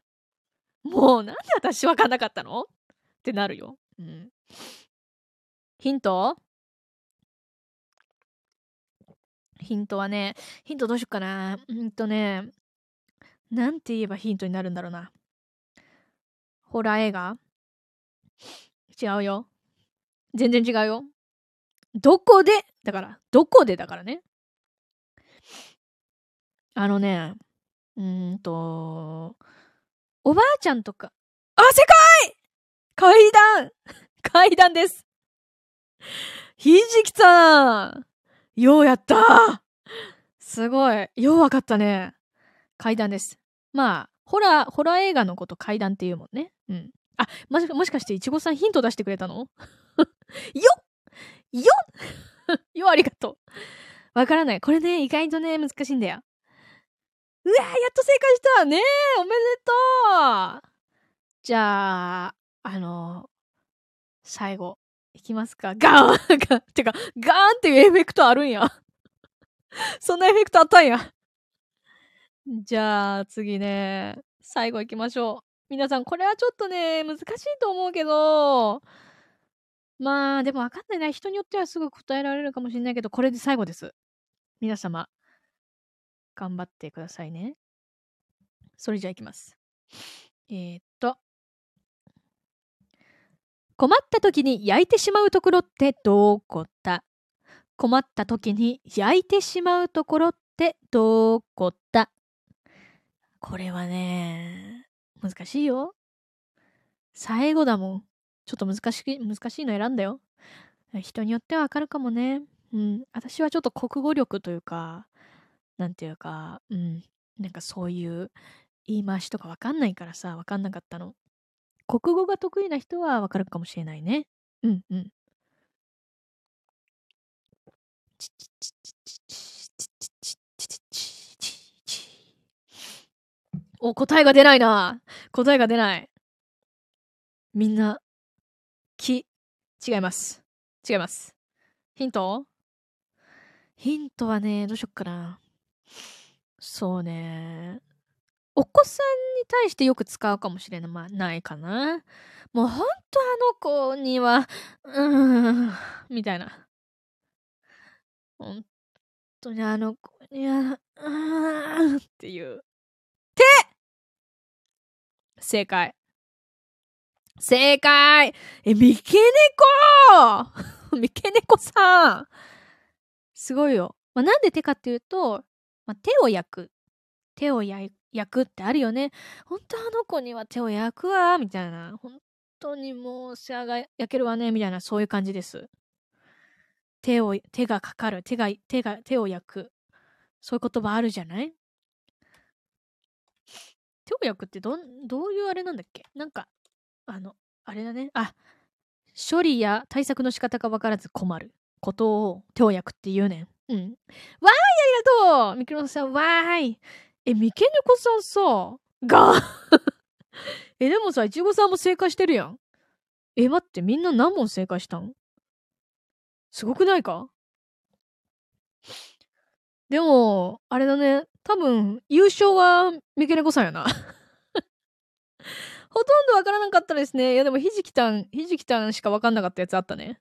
もうなんで私分かんなかったのってなるよ、うん、ヒントヒントはね、ヒントどうしよっかな。うんとね、なんて言えばヒントになるんだろうな。ホラー映画？違うよ、全然違うよ。どこでだから、どこでだからね。あのね、うーんと、おばあちゃんとか、あ、世界！階段階段です。ひじきさんようやった、すごい。ようわかったね。階段です。まあ、ホラー、ホラー映画のこと階段っていうもんね。うん。あ、もし、もしかしていちごさんヒント出してくれたの？よっよっよ、ありがとう。わからない。これね、意外とね、難しいんだよ。うわー、やっと正解したねえ、おめでとう。じゃあ、あのー、最後、いきますか。ガーンガーンてか、ガーンっていうエフェクトあるんや。そんなエフェクトあったんや。じゃあ、次ね、最後いきましょう。皆さん、これはちょっとね、難しいと思うけど、まあでも分かんないな、人によってはすぐ答えられるかもしれないけど、これで最後です。皆様頑張ってくださいね。それじゃあいきます。えー、っと困った時に焼いてしまうところってどこだ？困った時に焼いてしまうところってどこだ？これはね、難しいよ。最後だもん。ちょっと難しい、難しいの選んだよ。人によってはわかるかもね。うん。私はちょっと国語力というか、なんていうか、うん、なんかそういう言い回しとかわかんないからさ、わかんなかったの。国語が得意な人はわかるかもしれないね。うんうん。チチチチチチチチチチチチチお、答えが出ないな。答えが出ない。みんな、き、違います。違います。ヒントヒントはね、どうしよっかな。そうね。お子さんに対してよく使うかもしれない、まあ、ないかな。もうほんとあの子には、うーん、みたいな。ほんとにあの子には、うーんっていう。て正解。正解え、三毛猫 三毛猫さんすごいよ。まあ、なんで手かっていうと、まあ、手を焼く。手を焼く。焼くってあるよね。本当あの子には手を焼くわみたいな。本当にもう背が焼けるわねみたいな、そういう感じです。手を手がかかる、手が手が手を焼く、そういう言葉あるじゃない。手を焼くってどんどういうあれなんだっけ。なんかあのあれだね。あ、処理や対策の仕方が分からず困ることを手を焼くって言うねん。うん。わーい、ありがとうミクロさん、わーい。え、三毛猫さんさ、が、え、でもさ、いちごさんも正解してるやん。え、待って、みんな何問正解したん、すごくないか。でも、あれだね、多分、優勝は三毛猫さんやな。ほとんどわからなかったですね。いや、でも、ひじきたん、ひじきたんしかわかんなかったやつあったね。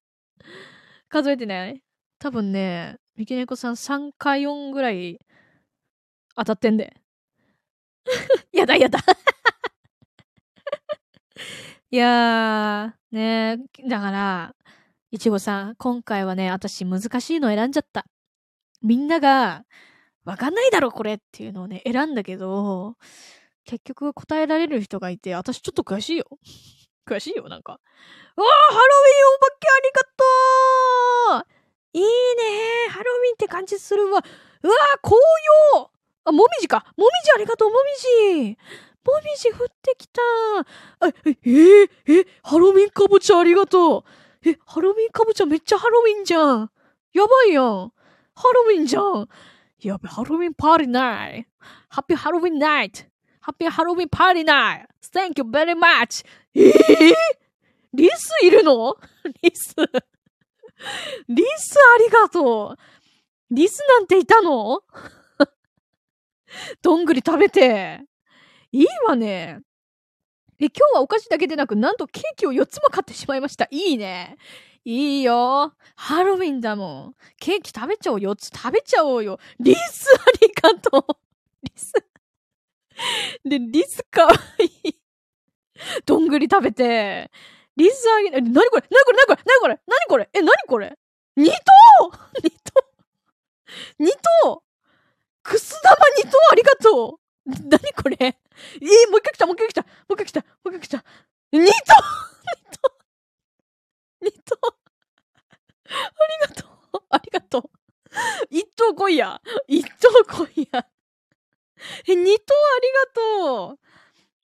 数えてない。多分ね、三毛猫さんさんかよんぐらい、当たってんで。やだやだ。いやー、ねー、だから、いちごさん、今回はね、私難しいの選んじゃった。みんなが、わかんないだろ、これっていうのをね、選んだけど、結局答えられる人がいて、私ちょっと悔しいよ。悔しいよ、なんか。うわー、ハロウィンお化けありがとう、いいねー、ハロウィンって感じするわ。うわー、紅葉、あ、もみじか。もみじありがとう、もみじ。もみじ降ってきた。あ、え、え、え、ハロウィンかぼちゃありがとう。え、ハロウィンかぼちゃめっちゃハロウィンじゃん。やばいやん。ハロウィンじゃん。やべ、ハロウィンパーティーナイト。ハッピーハロウィンナイト。ハッピーハロウィンパーティーナイト。Thank you very much。えぇ、ー、リスいるの？リス。リスありがとう。リスなんていたの？どんぐり食べていいわね。え、今日はお菓子だけでなく、なんとケーキをよっつも買ってしまいました。いいね、いいよ、ハロウィンだもん。ケーキ食べちゃおう、よっつ食べちゃおうよ。リスありがとう。リスで、リスかわいい。どんぐり食べてリスあげ、なにこれ、なにこれ、なにこれ、なにこれ、なにこれ、え、なにこれ、に頭に頭に頭、くす玉に頭ありがとう。なにこれ、えー、もう一回来た、もう一回来た、もう一回来た、もう一回来た。に頭に頭に頭ありがとう、ありがとう。一頭来いや、一頭来いや。え、に頭ありがとう。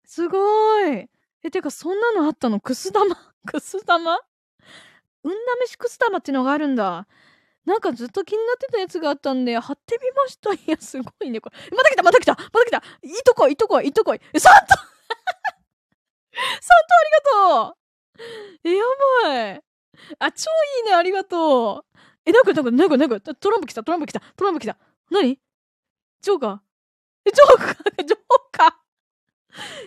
すごい。え、てかそんなのあったの、くす玉、くす玉、運試しくす玉ってのがあるんだ。なんかずっと気になってたやつがあったんで、貼ってみました。いや、すごいね、これ。また来た、また来た、また来た。いいとこい、いとこい、いとこい。え、サンタサンタありがとう。え、やばい。あ、超いいね、ありがとう。え、なんか、なんか、なんか、なんか、トランプ来た、トランプ来た、トランプ来た。なに、ジョーカー、え、ジョーカー、ジョーカー。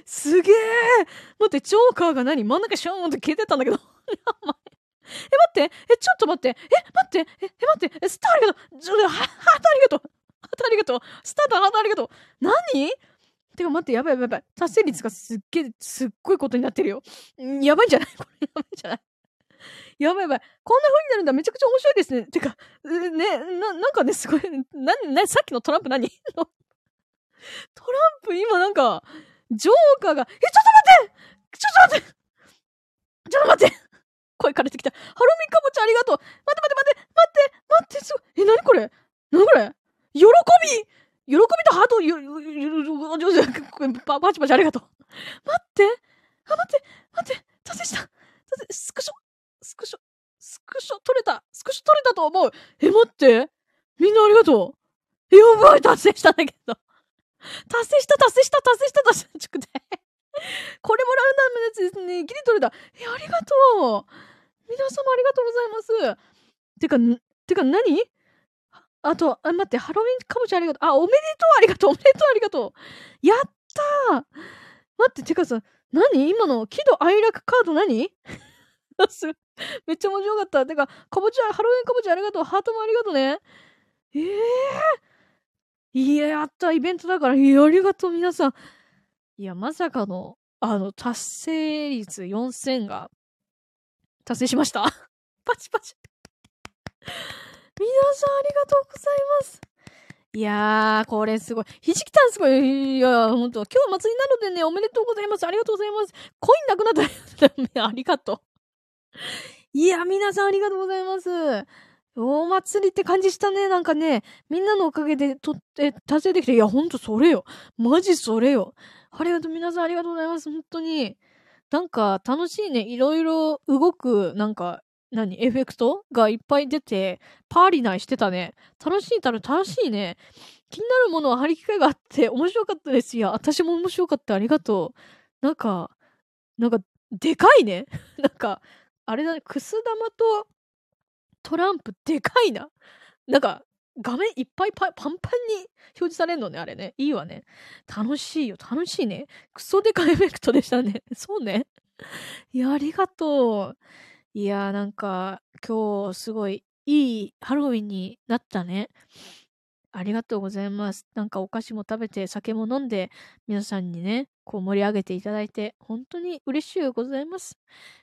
すげえ。待って、ジョーカーが何、真ん中シューンって消えてたんだけど。やばい。え、待って、え、ちょっと待って、え、待って、え、え、待って、え、スターありがとう、ちょ、ハートありがとう、ハートありがとう、スターとハートありがとう。何てか待って、やばいやばいやばい、達成率がすっげえ、すっごいことになってるよ。やばいんじゃないこれ、やばいんじゃない、やばいやばい、こんな風になるんだ、めちゃくちゃ面白いですね。てか、ね、な、なんかね、すごい、な、な、さっきのトランプ何トランプ今なんか、ジョーカーが、え、ちょっと待ってちょっと待ってちょっと待って声枯れてきた。ハロミンかぼちゃありがとう。待って待って待って待って待って、すごい。え、なにこれ、なにこれ、喜び、パチパチありがとう。待って、あ、待って、待って、達成した達成、スクショ、スクショ、スクショ取れた、スクショ取れたと思う。え、待って、みんなありがとう。え、やばい、達成したんだけど。達成した、達成した、達成した、達成した、これもランダムのやつですね。ギリ取れた。え、ありがとう。皆様ありがとうございます。てか、てか何？あと、あ、待って、ハロウィンかぼちゃありがとう。あ、おめでとうありがとう、おめでとうありがとう。やったー。待って、てかさ、何今の喜怒哀楽カード何めっちゃ面白かった。てか、かぼちゃ、ハロウィンかぼちゃありがとう。ハートもありがとうね。ええー。いや、やった、イベントだから。いや、ありがとう、皆さん。いや、まさかの、あの、達成率よんせんが、達成しました。パチパチ。皆さんありがとうございます。いやー、これすごい。ひじきたんすごい。いやー、ほんと。今日祭りなのでね、おめでとうございます。ありがとうございます。コインなくなったよ。ありがとう。いやー、皆さんありがとうございます。お祭りって感じしたね。なんかね、みんなのおかげでとって、達成できて。いや、ほんとそれよ。マジそれよ。ありがとう。皆さんありがとうございます。ほんとに。なんか、楽しいね。いろいろ動く、なんか、何エフェクトがいっぱい出て、パーリナイしてたね。楽しいたら楽しいね。気になるものは張り機会があって、面白かったです。いや、私も面白かった。ありがとう。なんか、なんか、でかいね。なんか、あれだね、くす玉とトランプ、でかいな。なんか、画面いっぱいパンパンに表示されるのね、あれね。いいわね。楽しいよ。楽しいね。クソでかいエフェクトでしたね。そうね。いや、ありがとう。いやーなんか今日すごいいいハロウィンになったね。ありがとうございます。なんかお菓子も食べて酒も飲んで皆さんにね、こう盛り上げていただいて本当に嬉しゅうございます。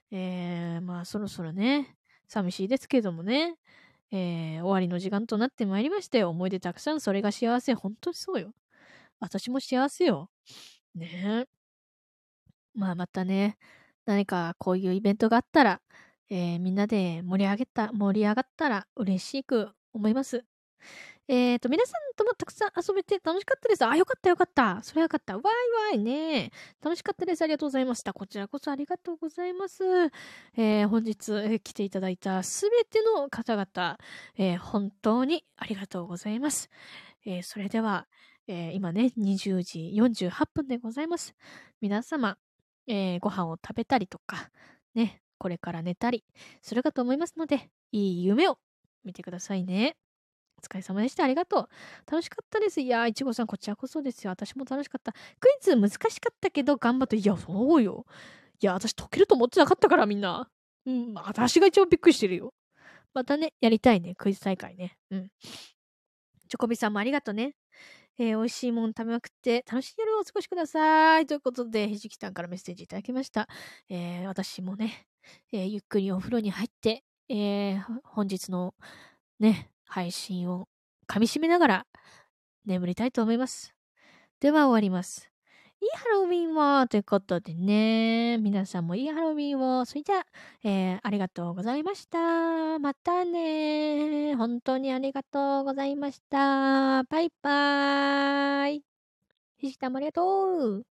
えー、まあそろそろね、寂しいですけどもね、えー、終わりの時間となってまいりましたよ。思い出たくさん、それが幸せ。本当にそうよ。私も幸せよ。ねえ。まあまたね、何かこういうイベントがあったら、えー、みんなで盛り上げた、盛り上がったら嬉しく思います。えっと、皆さんともたくさん遊べて楽しかったです。あ、よかったよかった。それはよかった。わいわいね。楽しかったです。ありがとうございました。こちらこそありがとうございます。えー、本日来ていただいたすべての方々、えー、本当にありがとうございます。えー、それでは、えー、今ね、にじゅうじよんじゅうはっぷんでございます。皆様、えー、ご飯を食べたりとか、ね、これから寝たりするかと思いますので、いい夢を見てくださいね。お疲れ様でした。ありがとう。楽しかったです。いやー、いちごさん、こちらこそですよ。私も楽しかった。クイズ難しかったけど、頑張って。いや、そうよ。いや、私解けると思ってなかったから、みんな。うん、私が一番びっくりしてるよ。またね、やりたいね。クイズ大会ね。うん。チョコビさんもありがとうね。えー、美味しいもの食べまくって楽しい夜をお過ごしください。ということで、ひじきたんからメッセージいただきました。えー、私もね、えー、ゆっくりお風呂に入って、えー、本日のね、配信をかみしめながら眠りたいと思います。では終わります。いいハロウィンをということでね、皆さんもいいハロウィンを。それじゃあ、えー、ありがとうございました。またね。本当にありがとうございました。バイバーイ。ひじきたんもありがとう。